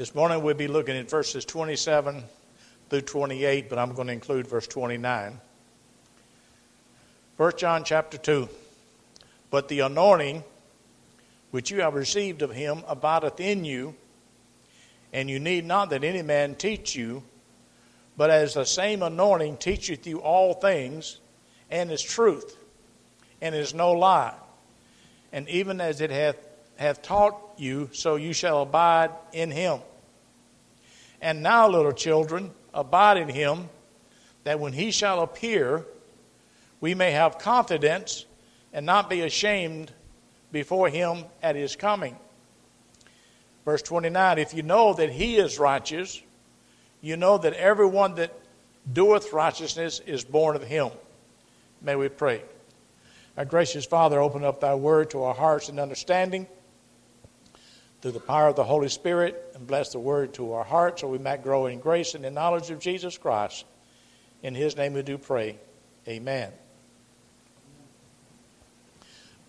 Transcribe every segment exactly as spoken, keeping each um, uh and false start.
This morning we'll be looking at verses twenty-seven through twenty-eight, but I'm going to include verse twenty-nine. First John chapter two. But the anointing which you have received of him abideth in you, and you need not that any man teach you, but as the same anointing teacheth you all things, and is truth, and is no lie. And even as it hath, hath taught you, so you shall abide in him. And now, little children, abide in him, that when he shall appear, we may have confidence and not be ashamed before him at his coming. Verse twenty-nine, if you know that he is righteous, you know that everyone that doeth righteousness is born of him. May we pray. Our gracious Father, open up thy word to our hearts and understanding through the power of the Holy Spirit, and bless the word to our hearts so we might grow in grace and in knowledge of Jesus Christ. In his name we do pray. Amen.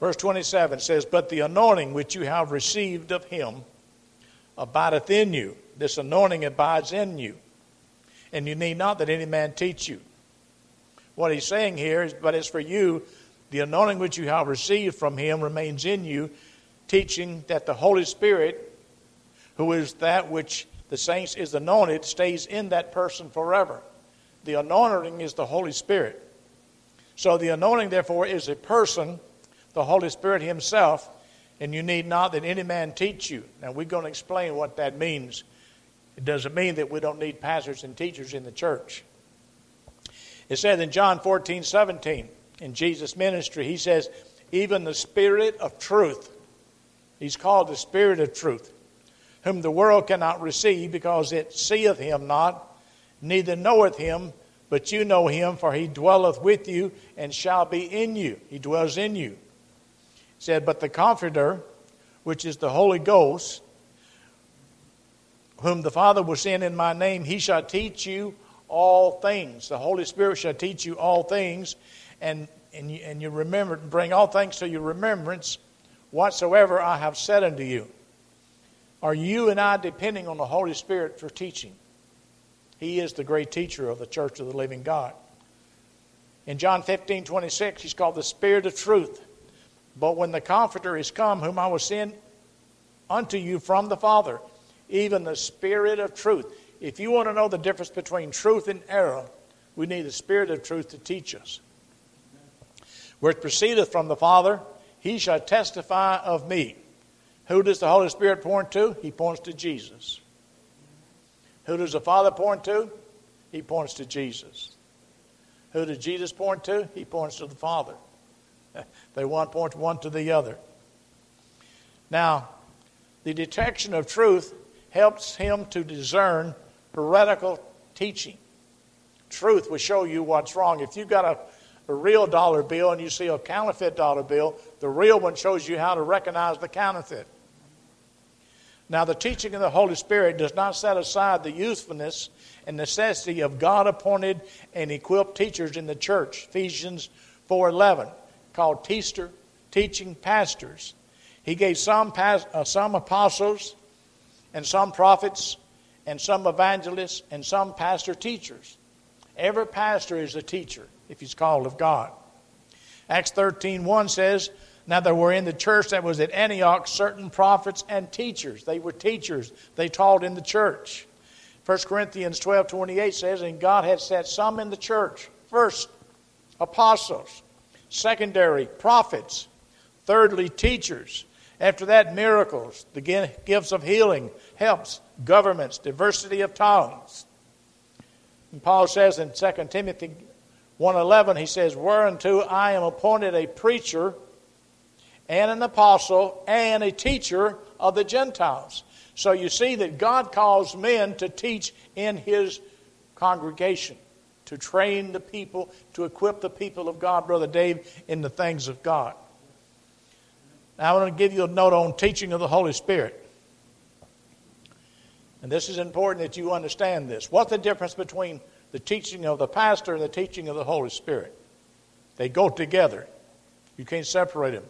Verse twenty-seven says, but the anointing which you have received of him abideth in you. This anointing abides in you, and you need not that any man teach you. What he's saying here is, but as for you, the anointing which you have received from him remains in you, teaching that the Holy Spirit, who is that which the saints is anointed, stays in that person forever. The anointing is the Holy Spirit. So the anointing, therefore, is a person, the Holy Spirit himself, and you need not that any man teach you. Now, we're going to explain what that means. It doesn't mean that we don't need pastors and teachers in the church. It says in John fourteen, seventeen, in Jesus' ministry, he says, even the Spirit of truth, he's called the Spirit of truth, whom the world cannot receive because it seeth him not, neither knoweth him, but you know him, for he dwelleth with you and shall be in you. He dwells in you. Said, but the Comforter, which is the Holy Ghost, whom the Father will send in my name, he shall teach you all things. The Holy Spirit shall teach you all things, and and you, and you remember, bring all things to your remembrance, whatsoever I have said unto you. Are you and I depending on the Holy Spirit for teaching? He is the great teacher of the Church of the Living God. In John fifteen, twenty-six, he's called the Spirit of Truth. But when the Comforter is come, whom I will send unto you from the Father, even the Spirit of truth. If you want to know the difference between truth and error, we need the Spirit of truth to teach us. Where it proceedeth from the Father, he shall testify of me. Who does the Holy Spirit point to? He points to Jesus. Who does the Father point to? He points to Jesus. Who does Jesus point to? He points to the Father. They one point one to the other. Now, the detection of truth helps him to discern heretical teaching. Truth will show you what's wrong. If you've got a, a real dollar bill and you see a counterfeit dollar bill, the real one shows you how to recognize the counterfeit. Now, the teaching of the Holy Spirit does not set aside the usefulness and necessity of God-appointed and equipped teachers in the church. Ephesians four eleven. Called teacher, teaching pastors. He gave some past, uh, some apostles and some prophets and some evangelists and some pastor teachers. Every pastor is a teacher if he's called of God. Acts thirteen one says, now there were in the church that was at Antioch certain prophets and teachers. They were teachers. They taught in the church. First Corinthians twelve twenty-eight says, and God had set some in the church. First, apostles. Secondary, prophets. Thirdly, teachers. After that, miracles, the gifts of healing, helps, governments, diversity of tongues. And Paul says in Second Timothy one eleven, he says, whereunto I am appointed a preacher and an apostle and a teacher of the Gentiles. So you see that God calls men to teach in his congregation, to train the people, to equip the people of God, Brother Dave, in the things of God. Now I want to give you a note on teaching of the Holy Spirit. And this is important that you understand this. What's the difference between the teaching of the pastor and the teaching of the Holy Spirit? They go together. You can't separate them.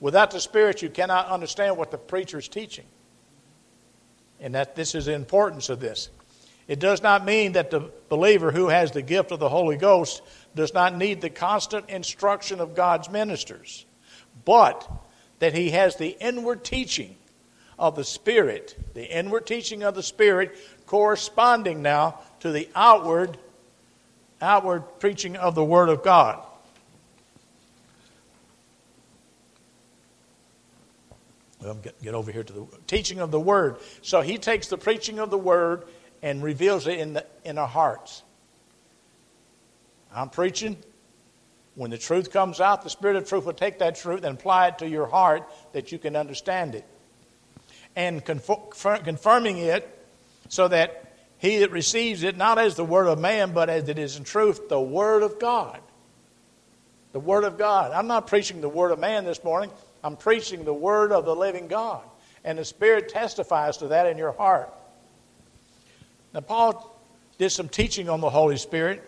Without the Spirit, you cannot understand what the preacher is teaching. And that this is the importance of this. It does not mean that the believer who has the gift of the Holy Ghost does not need the constant instruction of God's ministers, but that he has the inward teaching of the Spirit, the inward teaching of the Spirit corresponding now to the outward, outward preaching of the Word of God. Well, get, get over here to the teaching of the Word. So he takes the preaching of the Word and reveals it in, the, in our hearts. I'm preaching. When the truth comes out, the Spirit of truth will take that truth and apply it to your heart that you can understand it. And confir- confirming it so that he that receives it, not as the word of man, but as it is in truth, the Word of God. The Word of God. I'm not preaching the Word of man this morning. I'm preaching the Word of the living God. And the Spirit testifies to that in your heart. Now, Paul did some teaching on the Holy Spirit.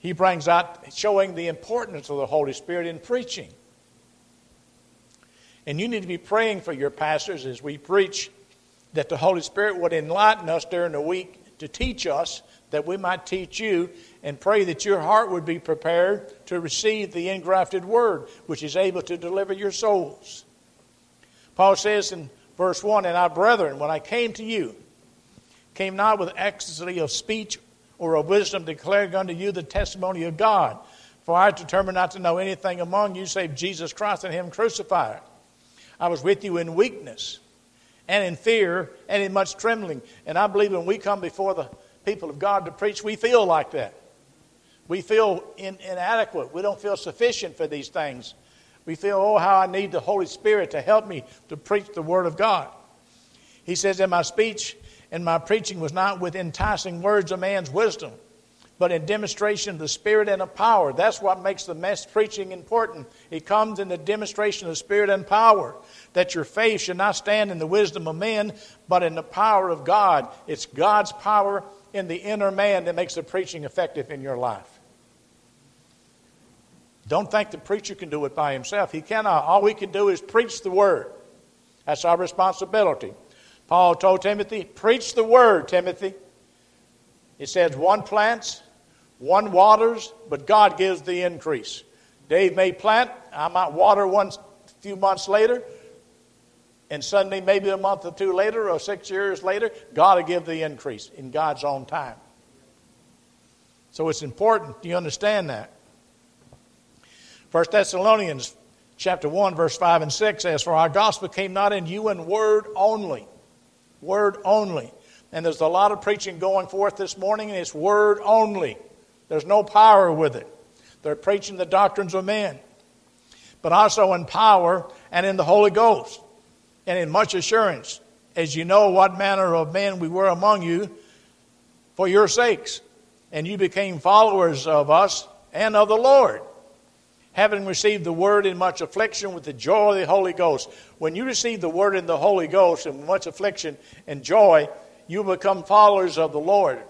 He brings out, showing the importance of the Holy Spirit in preaching. And you need to be praying for your pastors as we preach, that the Holy Spirit would enlighten us during the week to teach us, that we might teach you, and pray that your heart would be prepared to receive the engrafted word, which is able to deliver your souls. Paul says in verse one, "And I, brethren, when I came to you, came not with ecstasy of speech or of wisdom, declaring unto you the testimony of God. For I determined not to know anything among you save Jesus Christ and him crucified. I was with you in weakness and in fear and in much trembling." And I believe when we come before the people of God to preach, we feel like that. We feel in, inadequate. We don't feel sufficient for these things. We feel, oh, how I need the Holy Spirit to help me to preach the Word of God. He says, "In my speech and my preaching was not with enticing words of man's wisdom, but in demonstration of the Spirit and of power." That's what makes the message preaching important. It comes in the demonstration of the Spirit and power, that your faith should not stand in the wisdom of men, but in the power of God. It's God's power in the inner man that makes the preaching effective in your life. Don't think the preacher can do it by himself. He cannot. All we can do is preach the Word. That's our responsibility. Paul told Timothy, "Preach the Word, Timothy." It says, "One plants, one waters, but God gives the increase." Dave may plant, I might water one few months later, and suddenly maybe a month or two later or six years later, God will give the increase in God's own time. So it's important you understand that. First Thessalonians chapter one, verse five and six says, "For our gospel came not in you in word only." Word only. And there's a lot of preaching going forth this morning, and it's word only. There's no power with it. They're preaching the doctrines of men, but also in power and in the Holy Ghost, and in much assurance, as you know what manner of men we were among you for your sakes. And you became followers of us and of the Lord, having received the Word in much affliction with the joy of the Holy Ghost. When you receive the Word in the Holy Ghost in much affliction and joy, you become followers of the Lord.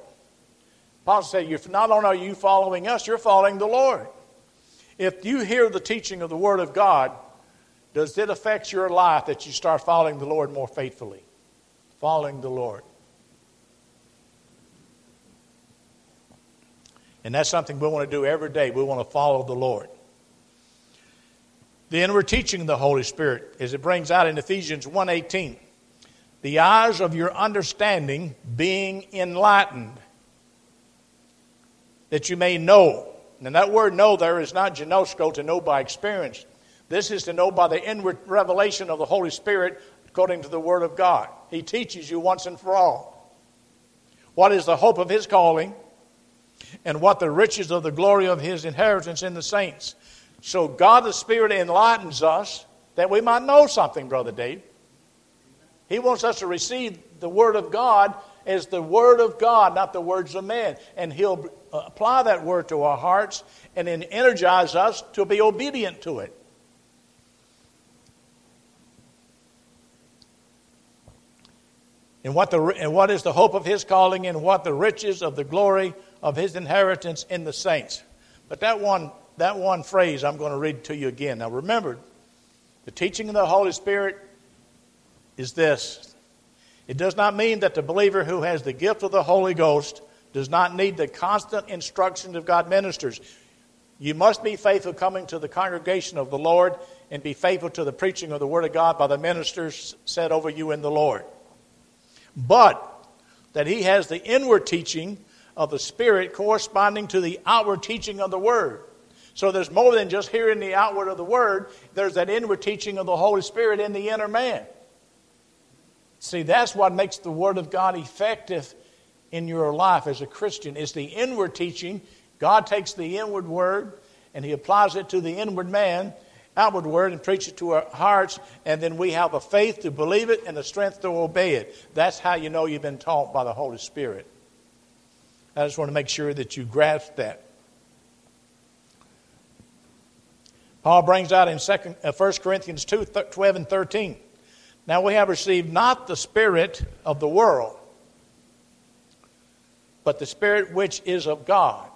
Paul said, "You're not only are you following us, you're following the Lord." If you hear the teaching of the Word of God, does it affect your life that you start following the Lord more faithfully? Following the Lord. And that's something we want to do every day. We want to follow the Lord. The inward teaching of the Holy Spirit, as it brings out in Ephesians one eighteen, "The eyes of your understanding being enlightened, that you may know." And that word "know" there is not ginosko, to know by experience. This is to know by the inward revelation of the Holy Spirit according to the Word of God. He teaches you once and for all what is the hope of His calling and what the riches of the glory of His inheritance in the saints. So God the Spirit enlightens us that we might know something, Brother Dave. He wants us to receive the Word of God as the Word of God, not the words of man. And He'll apply that Word to our hearts and then energize us to be obedient to it. And what, the, and what is the hope of His calling, and what the riches of the glory of His inheritance in the saints. But that one... That one phrase I'm going to read to you again. Now remember, the teaching of the Holy Spirit is this. It does not mean that the believer who has the gift of the Holy Ghost does not need the constant instructions of God's ministers. You must be faithful coming to the congregation of the Lord and be faithful to the preaching of the Word of God by the ministers set over you in the Lord. But that he has the inward teaching of the Spirit corresponding to the outward teaching of the Word. So there's more than just hearing the outward of the Word. There's that inward teaching of the Holy Spirit in the inner man. See, that's what makes the Word of God effective in your life as a Christian. It's the inward teaching. God takes the inward word and he applies it to the inward man, outward word, and preaches it to our hearts. And then we have a faith to believe it and the strength to obey it. That's how you know you've been taught by the Holy Spirit. I just want to make sure that you grasp that. Paul brings out in First Corinthians two, twelve and thirteen. Now we have received not the spirit of the world, but the Spirit which is of God,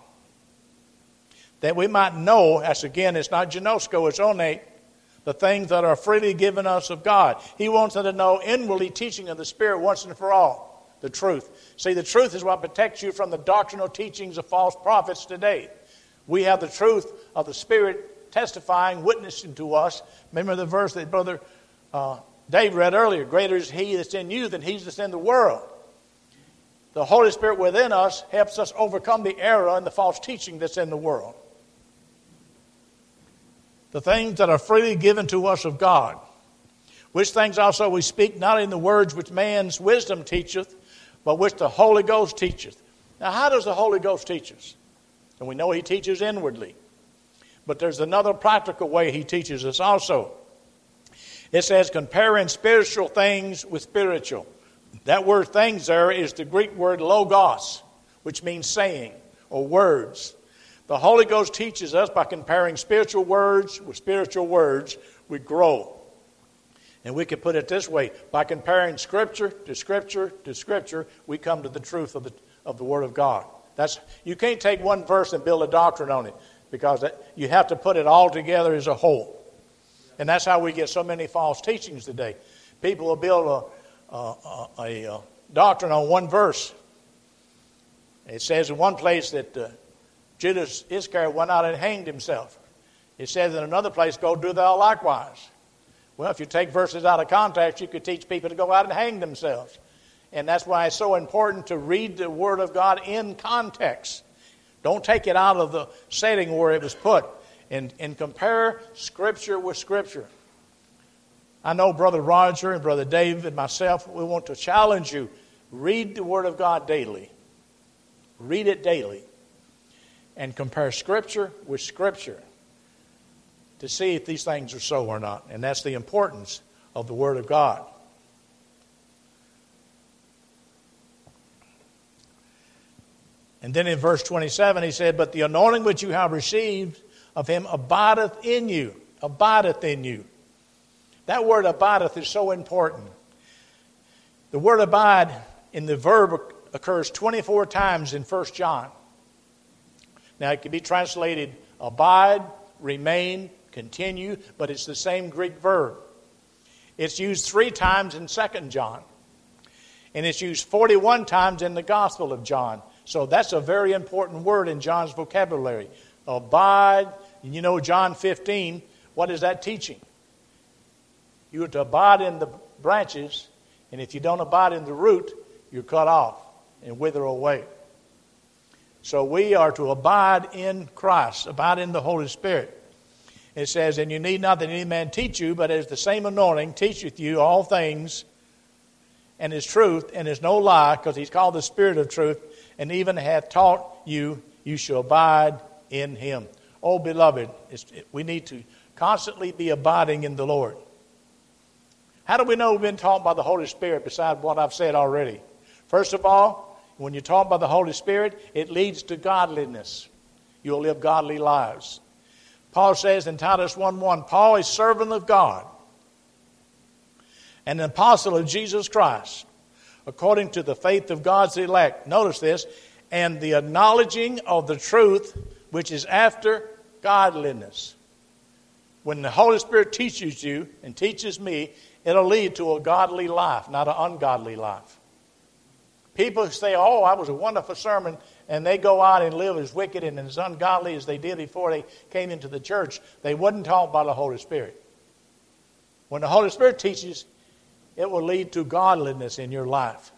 that we might know, as again, it's not ginosko, it's onate, the things that are freely given us of God. He wants us to know inwardly teaching of the Spirit once and for all, the truth. See, the truth is what protects you from the doctrinal teachings of false prophets today. We have the truth of the Spirit testifying, witnessing to us. Remember the verse that Brother uh, Dave read earlier, greater is he that's in you than he that's in the world. The Holy Spirit within us helps us overcome the error and the false teaching that's in the world. The things that are freely given to us of God, which things also we speak not in the words which man's wisdom teacheth, but which the Holy Ghost teacheth. Now, how does the Holy Ghost teach us? And we know he teaches inwardly. But there's another practical way he teaches us also. It says, comparing spiritual things with spiritual. That word things there is the Greek word logos, which means saying or words. The Holy Ghost teaches us by comparing spiritual words with spiritual words, we grow. And we can put it this way, by comparing Scripture to Scripture to Scripture, we come to the truth of the, of the Word of God. That's, you can't take one verse and build a doctrine on it, because that, you have to put it all together as a whole. And that's how we get so many false teachings today. People will build a Uh, a, a doctrine on one verse. It says in one place that uh, Judas Iscariot went out and hanged himself. It says in another place, go do thou likewise. Well, if you take verses out of context, you could teach people to go out and hang themselves. And that's why it's so important to read the Word of God in context. Don't take it out of the setting where it was put. And, and compare Scripture with Scripture. I know Brother Roger and Brother Dave and myself, we want to challenge you. Read the Word of God daily. Read it daily. And compare Scripture with Scripture to see if these things are so or not. And that's the importance of the Word of God. And then in verse twenty-seven he said, but the anointing which you have received of him abideth in you. Abideth in you. That word abideth is so important. The word abide in the verb occurs twenty-four times in First John. Now it can be translated abide, remain, continue, but it's the same Greek verb. It's used three times in Second John. And it's used forty-one times in the Gospel of John. So that's a very important word in John's vocabulary. Abide, you know John fifteen, what is that teaching? You are to abide in the branches, and if you don't abide in the root, you're cut off and wither away. So we are to abide in Christ, abide in the Holy Spirit. It says, and you need not that any man teach you, but as the same anointing teacheth you all things, and is truth, and is no lie, because he's called the Spirit of truth, and even hath taught you, you shall abide in him. Oh, beloved, it's, we need to constantly be abiding in the Lord. How do we know we've been taught by the Holy Spirit besides what I've said already? First of all, when you're taught by the Holy Spirit, it leads to godliness. You'll live godly lives. Paul says in Titus one one, Paul is servant of God and an apostle of Jesus Christ, according to the faith of God's elect. Notice this, and the acknowledging of the truth which is after godliness. When the Holy Spirit teaches you and teaches me, It'll lead to a godly life, not an ungodly life. People say, oh, that was a wonderful sermon, and they go out and live as wicked and as ungodly as they did before they came into the church. They wouldn't talk about the Holy Spirit. When the Holy Spirit teaches, it will lead to godliness in your life.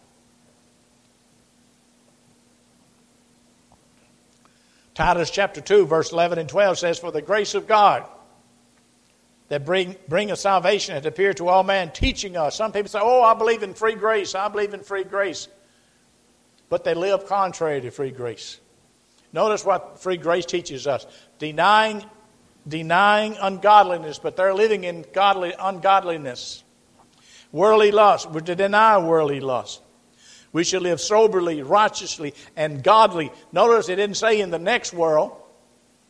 Titus chapter two, verse eleven and twelve says, for the grace of God that bring, bring a salvation that appeared to all men, teaching us. Some people say, oh, I believe in free grace. I believe in free grace. But they live contrary to free grace. Notice what free grace teaches us. Denying, denying ungodliness, but they're living in godly ungodliness. Worldly lust. We're to deny worldly lust. We should live soberly, righteously, and godly. Notice it didn't say in the next world,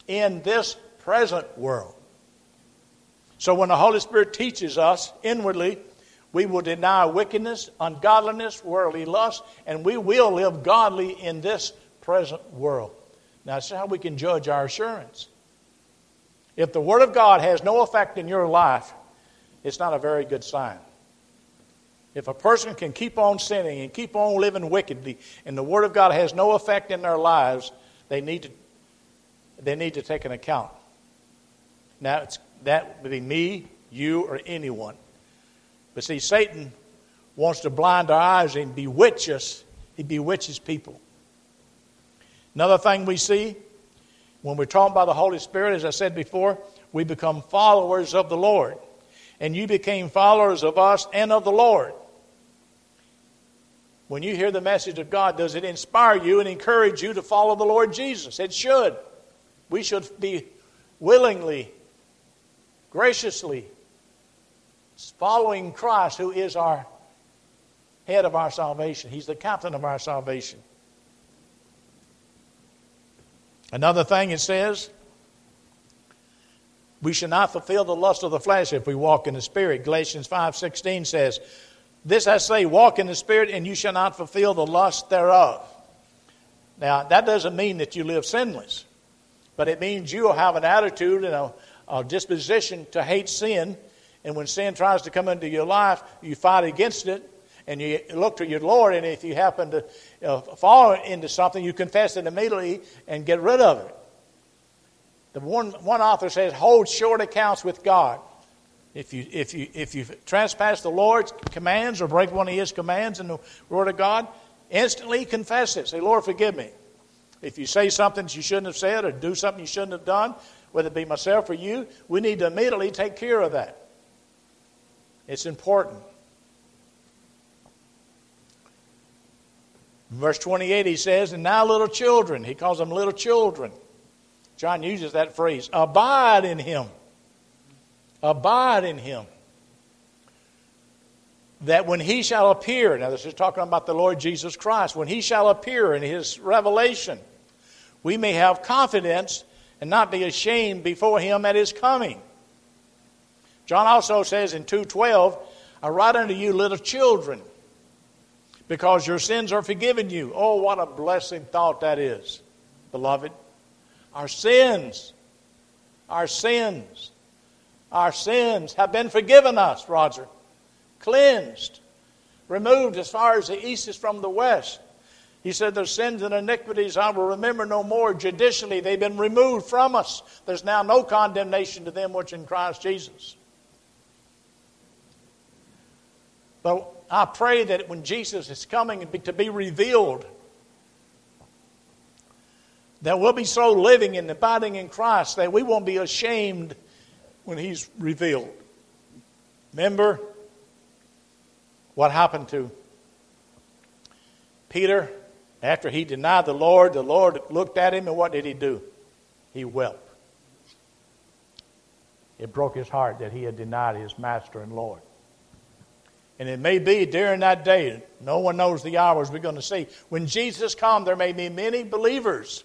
in this present world. So when the Holy Spirit teaches us inwardly, we will deny wickedness, ungodliness, worldly lust, and we will live godly in this present world. Now, that's how we can judge our assurance. If the Word of God has no effect in your life, it's not a very good sign. If a person can keep on sinning and keep on living wickedly and the Word of God has no effect in their lives, they need to, they need to take an account. Now, it's, that would be me, you, or anyone. But see, Satan wants to blind our eyes and bewitch us. He bewitches people. Another thing we see when we're taught by the Holy Spirit, as I said before, we become followers of the Lord. And you became followers of us and of the Lord. When you hear the message of God, does it inspire you and encourage you to follow the Lord Jesus? It should. We should be willingly, graciously following Christ, who is our head of our salvation. He's the captain of our salvation. Another thing it says, we should not fulfill the lust of the flesh if we walk in the Spirit. Galatians five sixteen says, this I say, walk in the Spirit, and you shall not fulfill the lust thereof. Now, that doesn't mean that you live sinless, but it means you will have an attitude and a, a disposition to hate sin. And when sin tries to come into your life, you fight against it, and you look to your Lord, and if you happen to you know, fall into something, you confess it immediately and get rid of it. The one, one author says, hold short accounts with God. If you, if you, if you trespass the Lord's commands or break one of His commands in the Word of God, instantly confess it. Say, Lord, forgive me. If you say something you shouldn't have said or do something you shouldn't have done, whether it be myself or you, we need to immediately take care of that. It's important. Verse twenty-eight, he says, and now little children. He calls them little children. John uses that phrase, abide in Him. Abide in Him. That when He shall appear, now this is talking about the Lord Jesus Christ, when He shall appear in His revelation, we may have confidence and not be ashamed before Him at His coming. John also says in two twelve, I write unto you little children, because your sins are forgiven you. Oh, what a blessing thought that is, beloved. Our sins, our sins, our sins have been forgiven us, Roger. Cleansed, removed as far as the east is from the west. He said, their sins and iniquities I will remember no more. Judicially, they've been removed from us. There's now no condemnation to them which in Christ Jesus. But I pray that when Jesus is coming to be revealed, that we'll be so living and abiding in Christ that we won't be ashamed when He's revealed. Remember what happened to Peter after he denied the Lord. The Lord looked at him, and what did he do? He wept. It broke his heart that he had denied his master and Lord. And it may be during that day, no one knows the hours we're going to see. When Jesus comes, there may be many believers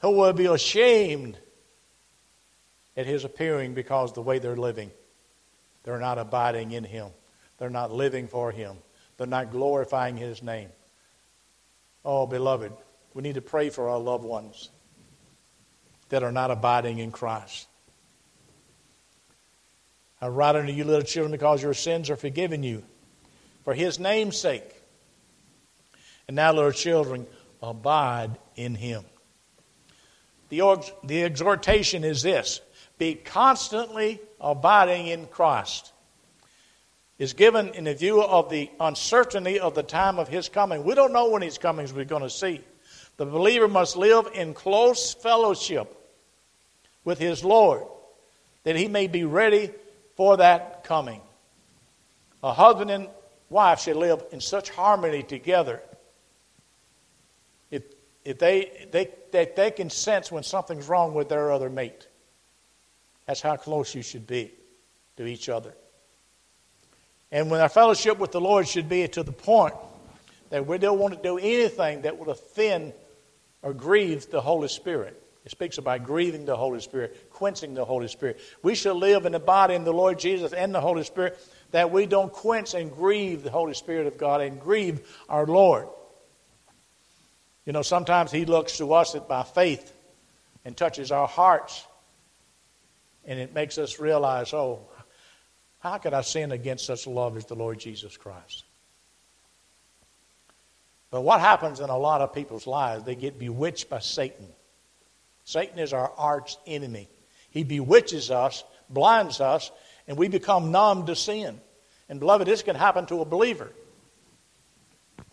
who will be ashamed at His appearing because of the way they're living. They're not abiding in Him. They're not living for Him. They're not glorifying His name. Oh, beloved, we need to pray for our loved ones that are not abiding in Christ. I write unto you, little children, because your sins are forgiven you, for his name's sake. And now, little children, abide in him. The, the exhortation is this. Be constantly abiding in Christ. Is given in the view of the uncertainty of the time of his coming. We don't know when his coming is we're going to see. The believer must live in close fellowship with his Lord, that he may be ready for that coming. A husband and wife should live in such harmony together. If, if they, they, they, they can sense when something's wrong with their other mate. That's how close you should be to each other. And when our fellowship with the Lord should be to the point that we don't want to do anything that would offend or grieve the Holy Spirit. It speaks about grieving the Holy Spirit, quenching the Holy Spirit. We shall live in the body in the Lord Jesus and the Holy Spirit, that we don't quench and grieve the Holy Spirit of God and grieve our Lord. You know, sometimes he looks to us by faith and touches our hearts, and it makes us realize, oh, how could I sin against such love as the Lord Jesus Christ? But what happens in a lot of people's lives, they get bewitched by Satan. Satan is our arch enemy. He bewitches us, blinds us, and we become numb to sin. And beloved, this can happen to a believer.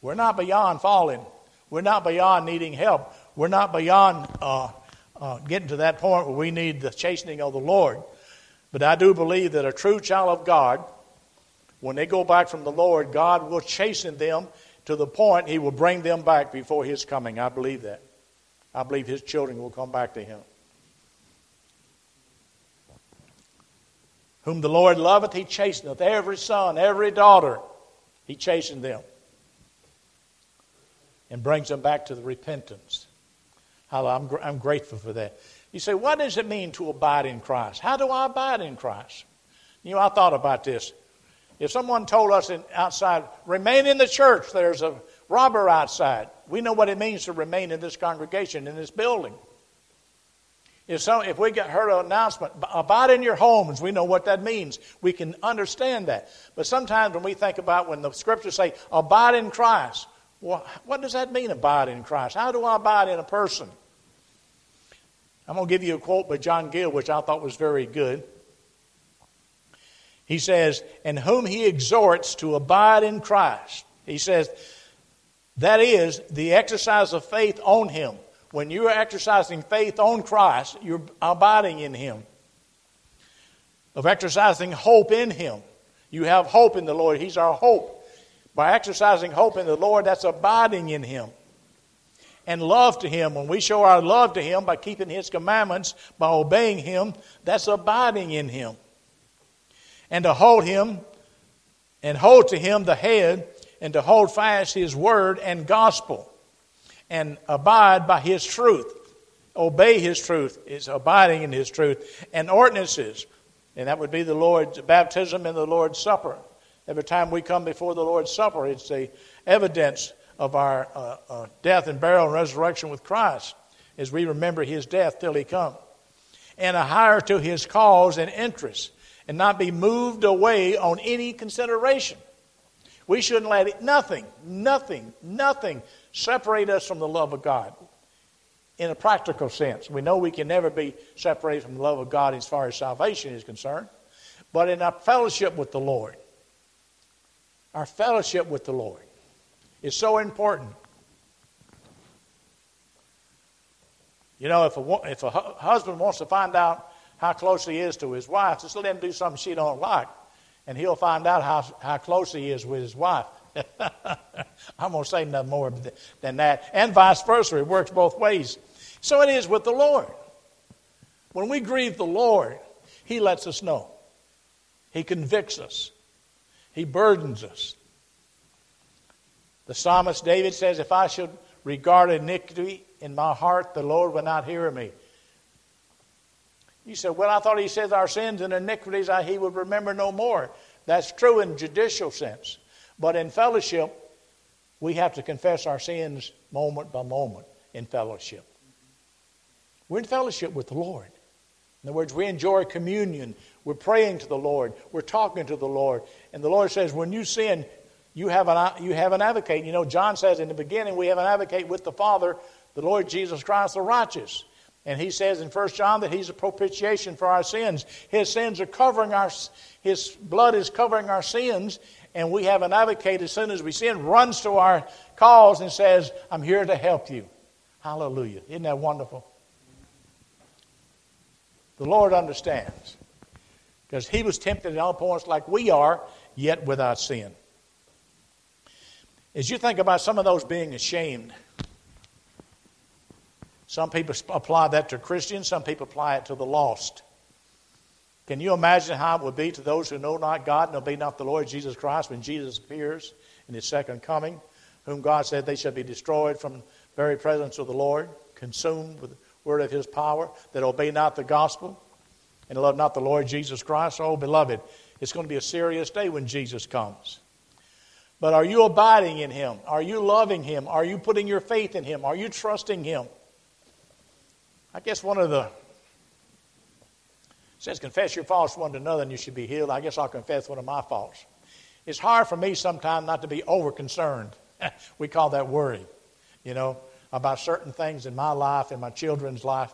We're not beyond falling. We're not beyond needing help. We're not beyond uh, uh, getting to that point where we need the chastening of the Lord. But I do believe that a true child of God, when they go back from the Lord, God will chasten them to the point he will bring them back before his coming. I believe that. I believe his children will come back to him. Whom the Lord loveth, he chasteneth. Every son, every daughter, he chasteneth them and brings them back to the repentance. I'm, I'm grateful for that. You say, what does it mean to abide in Christ? How do I abide in Christ? You know, I thought about this. If someone told us in, outside, remain in the church, there's a robber outside. We know what it means to remain in this congregation, in this building. If, so, if we got heard an announcement, abide in your homes, we know what that means. We can understand that. But sometimes when we think about when the scriptures say, abide in Christ, well, what does that mean, abide in Christ? How do I abide in a person? I'm going to give you a quote by John Gill, which I thought was very good. He says, and whom he exhorts to abide in Christ. He says, that is the exercise of faith on him. When you are exercising faith on Christ, you're abiding in him. Of exercising hope in him. You have hope in the Lord. He's our hope. By exercising hope in the Lord, that's abiding in him. And love to him, when we show our love to him by keeping his commandments, by obeying him, that's abiding in him. And to hold him, and hold to him the head, and to hold fast his word and gospel, and abide by his truth. Obey his truth is abiding in his truth. And ordinances, and that would be the Lord's baptism and the Lord's Supper. Every time we come before the Lord's Supper, it's the evidence of our uh, uh, death and burial and resurrection with Christ, as we remember his death till he come. And a hire to his cause and interest, and not be moved away on any consideration. We shouldn't let it, nothing, nothing, nothing separate us from the love of God in a practical sense. We know we can never be separated from the love of God as far as salvation is concerned, but in our fellowship with the Lord, our fellowship with the Lord, is so important. You know, if a, if a hu- husband wants to find out how close he is to his wife, just let him do something she don't like, and he'll find out how, how close he is with his wife. I'm going to say nothing more th- than that. And vice versa, it works both ways. So it is with the Lord. When we grieve the Lord, he lets us know. He convicts us. He burdens us. The psalmist David says, if I should regard iniquity in my heart, the Lord will not hear me. You said, well, I thought he said our sins and iniquities I, he would remember no more. That's true in judicial sense. But in fellowship, we have to confess our sins moment by moment in fellowship. We're in fellowship with the Lord. In other words, we enjoy communion. We're praying to the Lord. We're talking to the Lord. And the Lord says, when you sin, you have an, you have an advocate. You know, John says in the beginning, we have an advocate with the Father, the Lord Jesus Christ, the righteous. And he says in First John that he's a propitiation for our sins. His sins are covering our, his blood is covering our sins. And we have an advocate as soon as we sin, runs to our cause and says, I'm here to help you. Hallelujah. Isn't that wonderful? The Lord understands. Because he was tempted at all points like we are, yet without sin. As you think about some of those being ashamed, some people apply that to Christians, some people apply it to the lost. Can you imagine how it would be to those who know not God and obey not the Lord Jesus Christ when Jesus appears in his second coming, whom God said they shall be destroyed from the very presence of the Lord, consumed with the word of his power, that obey not the gospel, and love not the Lord Jesus Christ. Oh, beloved, it's going to be a serious day when Jesus comes. But are you abiding in him? Are you loving him? Are you putting your faith in him? Are you trusting him? I guess one of the, it says confess your faults one to another and you should be healed. I guess I'll confess one of my faults. It's hard for me sometimes not to be over-concerned. We call that worry, you know, about certain things in my life and my children's life.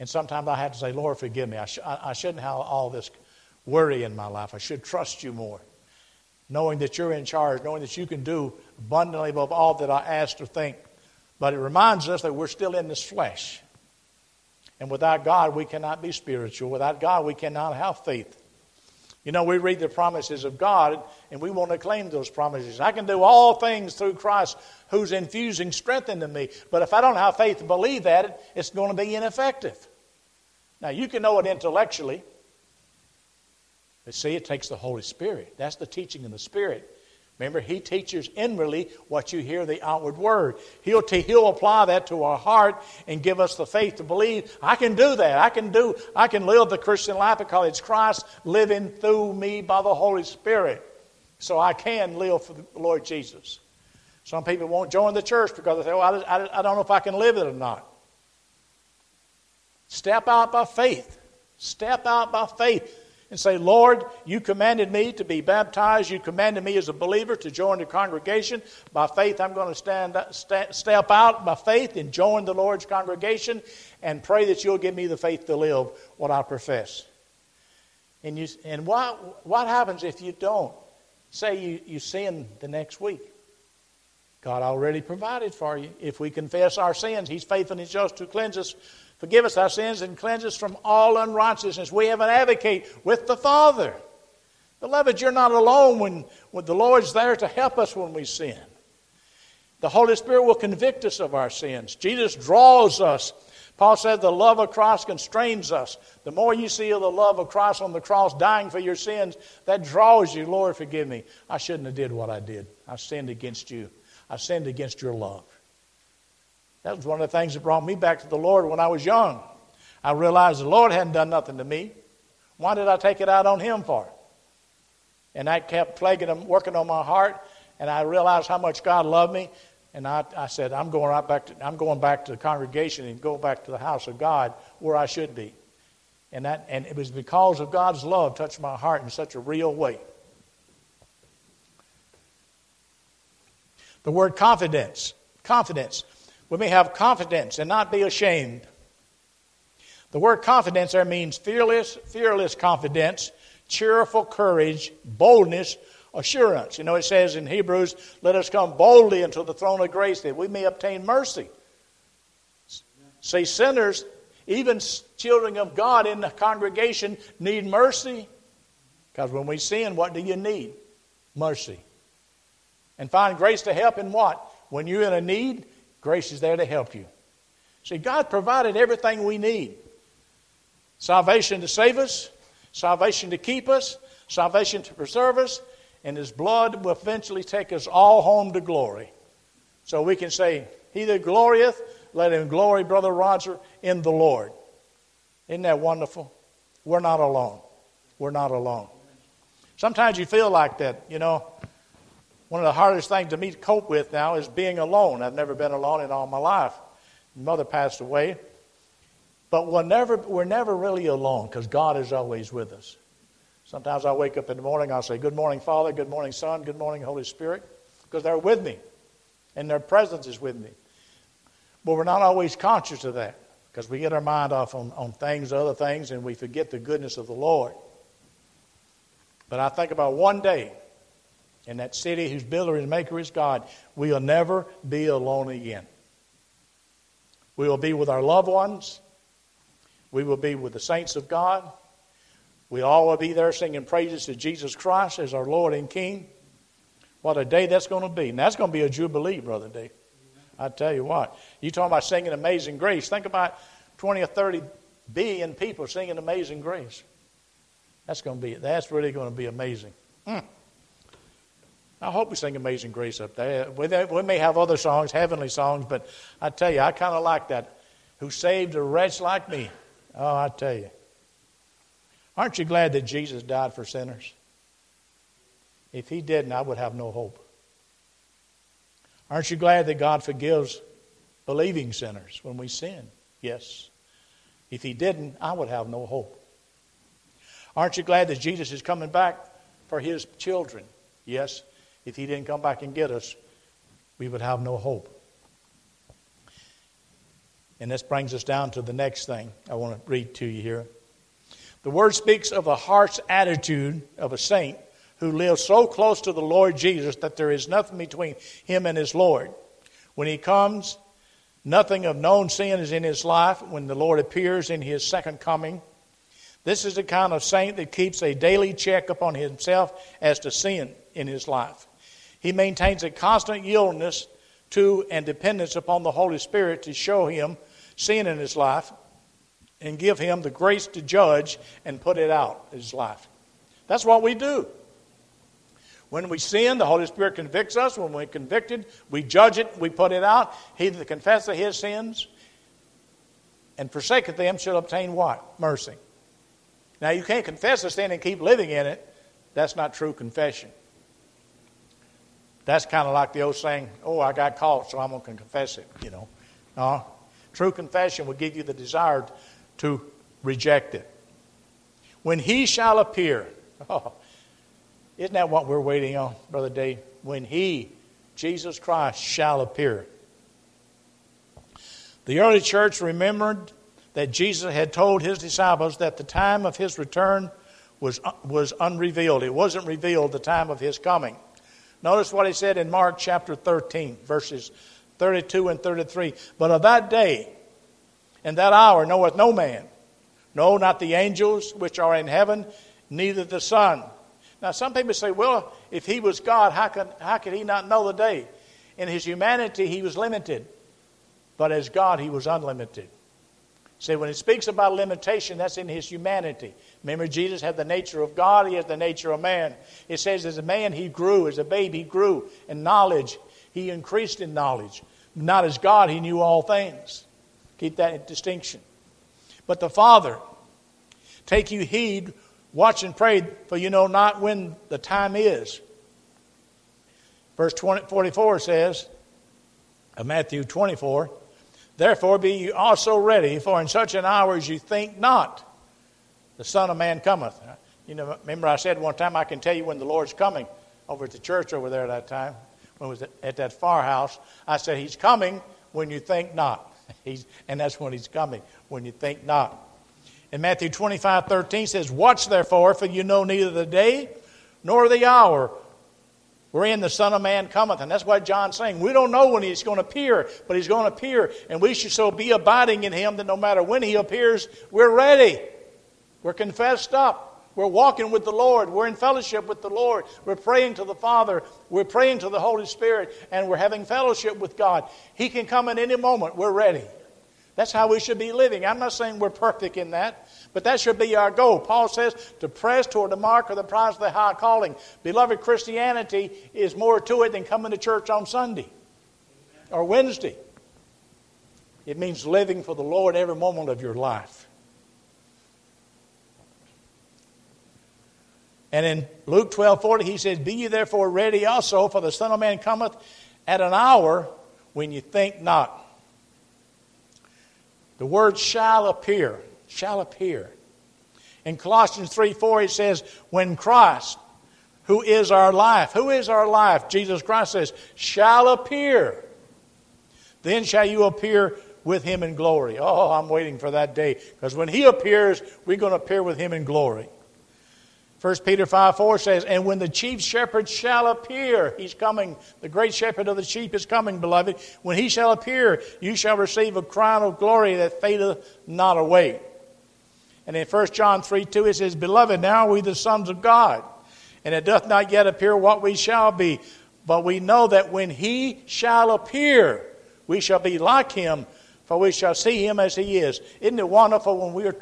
And sometimes I have to say, Lord, forgive me. I, sh- I shouldn't have all this worry in my life. I should trust you more, knowing that you're in charge, knowing that you can do abundantly above all that I ask or think. But it reminds us that we're still in this flesh. And without God, we cannot be spiritual. Without God, we cannot have faith. You know, we read the promises of God, and we want to claim those promises. I can do all things through Christ who's infusing strength into me. But if I don't have faith to believe that, it's going to be ineffective. Now, you can know it intellectually. But see, it takes the Holy Spirit. That's the teaching of the Spirit. Remember, he teaches inwardly what you hear the outward word. He'll, t- he'll apply that to our heart and give us the faith to believe, I can do that. I can do. I can live the Christian life because it's Christ living through me by the Holy Spirit. So I can live for the Lord Jesus. Some people won't join the church because they say, well, I, I, I don't know if I can live it or not. Step out by faith. Step out by faith. And say, Lord, you commanded me to be baptized. You commanded me as a believer to join the congregation. By faith, I'm going to stand, st- step out by faith and join the Lord's congregation and pray that you'll give me the faith to live what I profess. And you, and why, what happens if you don't? Say you, you sin the next week. God already provided for you. If we confess our sins, he's faithful and just to cleanse us. Forgive us our sins and cleanse us from all unrighteousness. We have an advocate with the Father. Beloved, you're not alone when, when the Lord's there to help us when we sin. The Holy Spirit will convict us of our sins. Jesus draws us. Paul said the love of Christ constrains us. The more you see of the love of Christ on the cross dying for your sins, that draws you. Lord, forgive me. I shouldn't have did what I did. I sinned against you. I sinned against your love. That was one of the things that brought me back to the Lord when I was young. I realized the Lord hadn't done nothing to me. Why did I take it out on him for? And that kept plaguing him, working on my heart. And I realized how much God loved me. And I, I said, I'm going right back to I'm going back to the congregation and go back to the house of God where I should be. And that and it was because of God's love touched my heart in such a real way. The word confidence. Confidence. We may have confidence and not be ashamed. The word confidence there means fearless, fearless confidence, cheerful courage, boldness, assurance. You know, it says in Hebrews, let us come boldly unto the throne of grace that we may obtain mercy. See, sinners, even children of God in the congregation need mercy. Because when we sin, what do you need? Mercy. And find grace to help in what? When you're in a need, grace is there to help you. See, God provided everything we need. Salvation to save us, salvation to keep us, salvation to preserve us, and his blood will eventually take us all home to glory. So we can say, he that glorieth, let him glory, Brother Roger, in the Lord. Isn't that wonderful? We're not alone. We're not alone. Sometimes you feel like that, you know. One of the hardest things to me to cope with now is being alone. I've never been alone in all my life. My mother passed away. But we're never, we're never really alone because God is always with us. Sometimes I wake up in the morning, I'll say, good morning, Father, good morning, Son, good morning, Holy Spirit, because they're with me, and their presence is with me. But we're not always conscious of that, because we get our mind off on, on things, other things, and we forget the goodness of the Lord. But I think about one day, in that city whose builder and maker is God, we'll never be alone again. We will be with our loved ones. We will be with the saints of God. We all will be there singing praises to Jesus Christ as our Lord and King. What a day that's going to be. And that's going to be a jubilee, Brother D. I tell you what. You talking about singing Amazing Grace. Think about twenty or thirty billion people singing Amazing Grace. That's going to be, that's really going to be amazing. Mm. I hope we sing Amazing Grace up there. We may have other songs, heavenly songs, but I tell you, I kind of like that. Who saved a wretch like me? Oh, I tell you. Aren't you glad that Jesus died for sinners? If he didn't, I would have no hope. Aren't you glad that God forgives believing sinners when we sin? Yes. If he didn't, I would have no hope. Aren't you glad that Jesus is coming back for his children? Yes. If he didn't come back and get us, we would have no hope. And this brings us down to the next thing I want to read to you here. The word speaks of a heart's attitude of a saint who lives so close to the Lord Jesus that there is nothing between him and his Lord. When he comes, nothing of known sin is in his life when the Lord appears in his second coming. This is the kind of saint that keeps a daily check upon himself as to sin in his life. He maintains a constant yieldness to and dependence upon the Holy Spirit to show him sin in his life and give him the grace to judge and put it out in his life. That's what we do. When we sin, the Holy Spirit convicts us. When we're convicted, we judge it, we put it out. He that confesseth his sins and forsaketh them shall obtain what? Mercy. Now, you can't confess a sin and keep living in it. That's not true confession. That's kind of like the old saying, oh, I got caught, so I'm going to confess it, you know. No, true confession will give you the desire to reject it. When he shall appear. Oh, isn't that what we're waiting on, Brother Dave? When he, Jesus Christ, shall appear. The early church remembered that Jesus had told his disciples that the time of his return was, was unrevealed. It wasn't revealed the time of his coming. Notice what he said in Mark chapter thirteen, verses thirty-two and thirty-three. But of that day and that hour knoweth no man, no, not the angels which are in heaven, neither the Son. Now some people say, well, if he was God, how could, how could he not know the day? In his humanity he was limited, but as God he was unlimited. See, when it speaks about limitation, that's in his humanity. Remember, Jesus had the nature of God. He had the nature of man. It says as a man he grew, as a babe he grew in knowledge. He increased in knowledge. Not as God, he knew all things. Keep that distinction. But the Father, take you heed, watch and pray, for you know not when the time is. Verse forty-four says, of Matthew twenty-four, therefore be you also ready, for in such an hour as you think not, the Son of Man cometh. You know, remember I said one time, I can tell you when the Lord's coming over at the church over there at that time, when it was at that farmhouse. I said, he's coming when you think not. He's, and that's when he's coming, when you think not. And Matthew twenty-five thirteen says, watch therefore, for you know neither the day nor the hour wherein the Son of Man cometh. And that's what John's saying. We don't know when he's going to appear, but he's going to appear. And we should so be abiding in him that no matter when he appears, we're ready. We're confessed up. We're walking with the Lord. We're in fellowship with the Lord. We're praying to the Father. We're praying to the Holy Spirit. And we're having fellowship with God. He can come at any moment. We're ready. That's how we should be living. I'm not saying we're perfect in that, but that should be our goal. Paul says to press toward the mark of the prize of the high calling. Beloved, Christianity is more to it than coming to church on Sunday or Wednesday. It means living for the Lord every moment of your life. And in Luke twelve forty, he says, be ye therefore ready also, for the Son of Man cometh at an hour when you think not. The word shall appear, shall appear. In Colossians three four it says, when Christ, who is our life, who is our life, Jesus Christ says, shall appear, then shall you appear with him in glory. Oh, I'm waiting for that day, because when he appears, we're going to appear with him in glory. First Peter five four says, and when the chief shepherd shall appear, he's coming, the great shepherd of the sheep is coming, beloved. When he shall appear, you shall receive a crown of glory that fadeth not away. And in First John three two it says, beloved, now are we the sons of God, and it doth not yet appear what we shall be. But we know that when he shall appear, we shall be like him, for we shall see him as he is. Isn't it wonderful when we are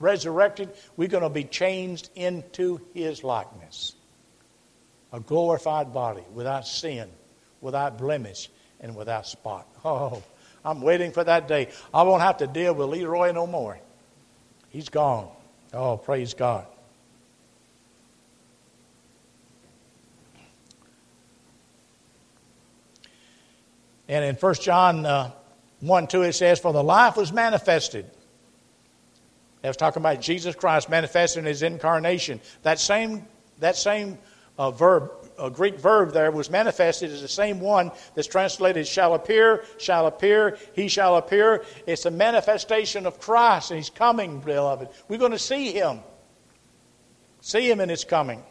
resurrected, we're going to be changed into his likeness. A glorified body without sin, without blemish, and without spot. Oh, I'm waiting for that day. I won't have to deal with Leroy no more. He's gone. Oh, praise God. And in First John one two it says, for the life was manifested. I was talking about Jesus Christ manifesting his incarnation. That same that same uh, verb, uh, Greek verb there, was manifested is the same one that's translated shall appear, shall appear, he shall appear. It's the manifestation of Christ, and he's coming, beloved. We're going to see him. See him in his coming.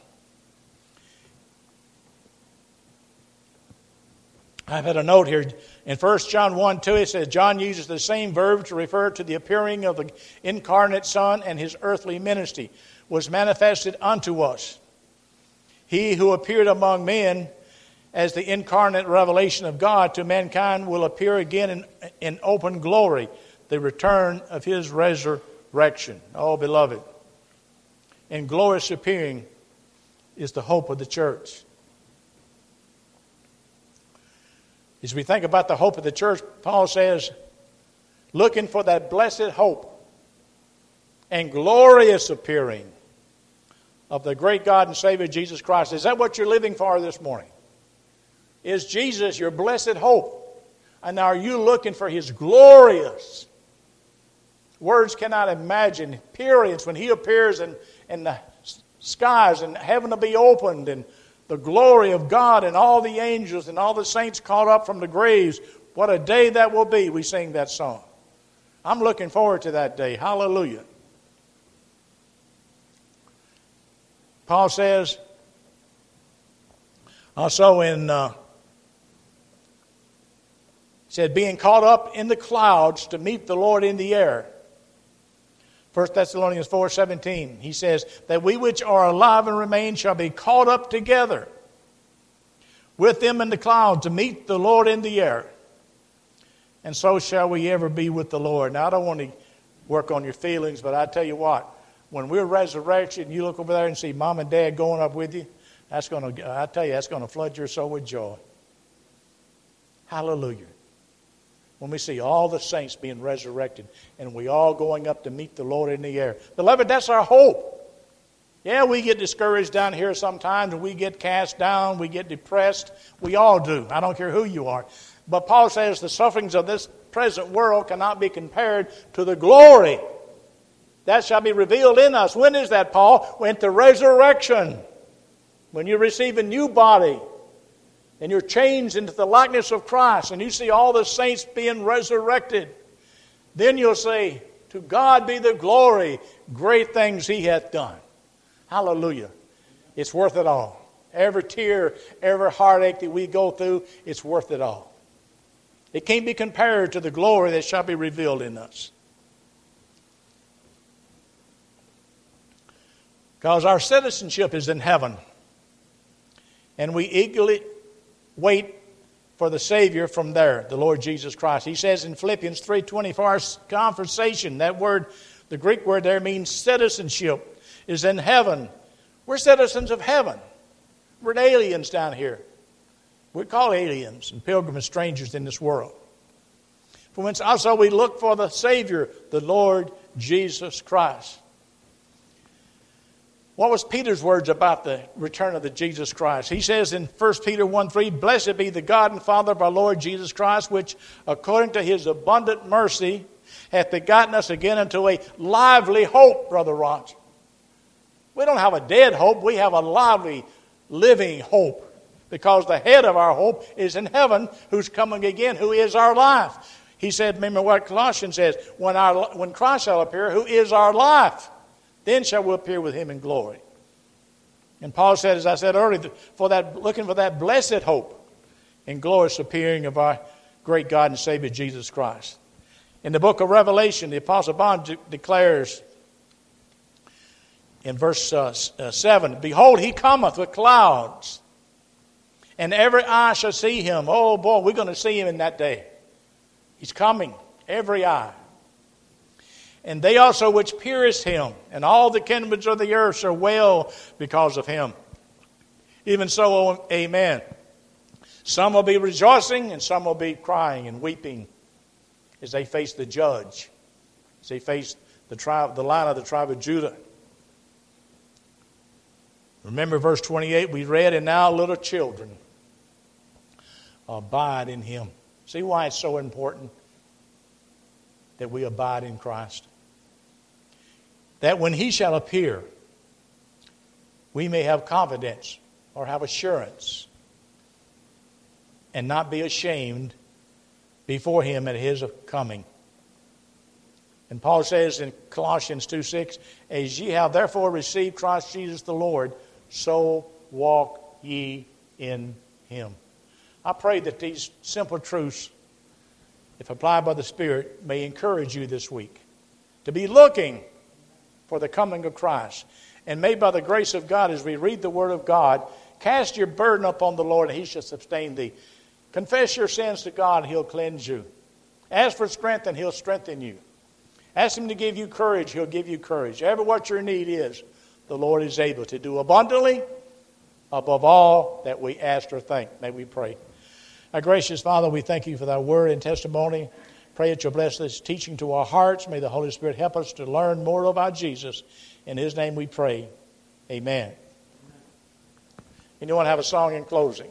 I've had a note here. In First John one two it says, John uses the same verb to refer to the appearing of the incarnate Son, and his earthly ministry was manifested unto us. He who appeared among men as the incarnate revelation of God to mankind will appear again in, in open glory, the return of his resurrection. Oh, beloved, in glorious appearing is the hope of the church. As we think about the hope of the church, Paul says, looking for that blessed hope and glorious appearing of the great God and Savior Jesus Christ. Is that what you're living for this morning? Is Jesus your blessed hope? And are you looking for his glorious? Words cannot imagine periods when he appears and, and the skies and heaven will be opened, and the glory of God and all the angels and all the saints caught up from the graves. What a day that will be. We sing that song. I'm looking forward to that day. Hallelujah. Paul says also in, uh, said, being caught up in the clouds to meet the Lord in the air. First Thessalonians four seventeen he says, that we which are alive and remain shall be caught up together with them in the clouds to meet the Lord in the air. And so shall we ever be with the Lord. Now, I don't want to work on your feelings, but I tell you what, when we're resurrected and you look over there and see mom and dad going up with you, that's going to, I tell you, that's going to flood your soul with joy. Hallelujah. When we see all the saints being resurrected and we all going up to meet the Lord in the air. Beloved, that's our hope. Yeah, we get discouraged down here sometimes, and we get cast down, we get depressed. We all do. I don't care who you are. But Paul says the sufferings of this present world cannot be compared to the glory that shall be revealed in us. When is that, Paul? When the resurrection. When you receive a new body, and you're changed into the likeness of Christ, and you see all the saints being resurrected, then you'll say, to God be the glory, great things he hath done. Hallelujah. It's worth it all. Every tear, every heartache that we go through, it's worth it all. It can't be compared to the glory that shall be revealed in us. Because our citizenship is in heaven, and we eagerly wait for the Savior from there, the Lord Jesus Christ. He says in Philippians three twenty for our conversation, that word, the Greek word there means citizenship, is in heaven. We're citizens of heaven. We're aliens down here. We're called aliens and pilgrims and strangers in this world. From whence also we look for the Savior, the Lord Jesus Christ. What was Peter's words about the return of the Jesus Christ? He says in First Peter one three blessed be the God and Father of our Lord Jesus Christ, which according to his abundant mercy hath begotten us again unto a lively hope, Brother Roger. We don't have a dead hope. We have a lively, living hope. Because the head of our hope is in heaven, who's coming again, who is our life. He said, remember what Colossians says, when, our, when Christ shall appear, who is our life, then shall we appear with him in glory. And Paul said, as I said earlier, for that, looking for that blessed hope and glorious appearing of our great God and Savior Jesus Christ. In the book of Revelation, the Apostle John de- declares in verse uh, uh, seven, behold, he cometh with clouds, and every eye shall see him. Oh boy, we're going to see him in that day. He's coming, every eye. And they also which pierced him, and all the kingdoms of the earth shall wail because of him. Even so, amen. Some will be rejoicing, and some will be crying and weeping as they face the judge, as they face the tribe, the Lion of the tribe of Judah. Remember verse twenty-eight we read, and now little children, abide in him. See why it's so important that we abide in Christ. That when he shall appear, we may have confidence or have assurance and not be ashamed before him at his coming. And Paul says in Colossians two six, as ye have therefore received Christ Jesus the Lord, so walk ye in him. I pray that these simple truths, if applied by the Spirit, may encourage you this week to be looking for the coming of Christ. And may by the grace of God, as we read the Word of God, cast your burden upon the Lord, and he shall sustain thee. Confess your sins to God, and he'll cleanse you. Ask for strength, and he'll strengthen you. Ask him to give you courage, he'll give you courage. Ever what your need is, the Lord is able to do abundantly above all that we ask or think. May we pray. Our gracious Father, we thank you for thy word and testimony. Pray that you'll bless this teaching to our hearts. May the Holy Spirit help us to learn more about Jesus. In his name we pray. Amen. Anyone have a song in closing?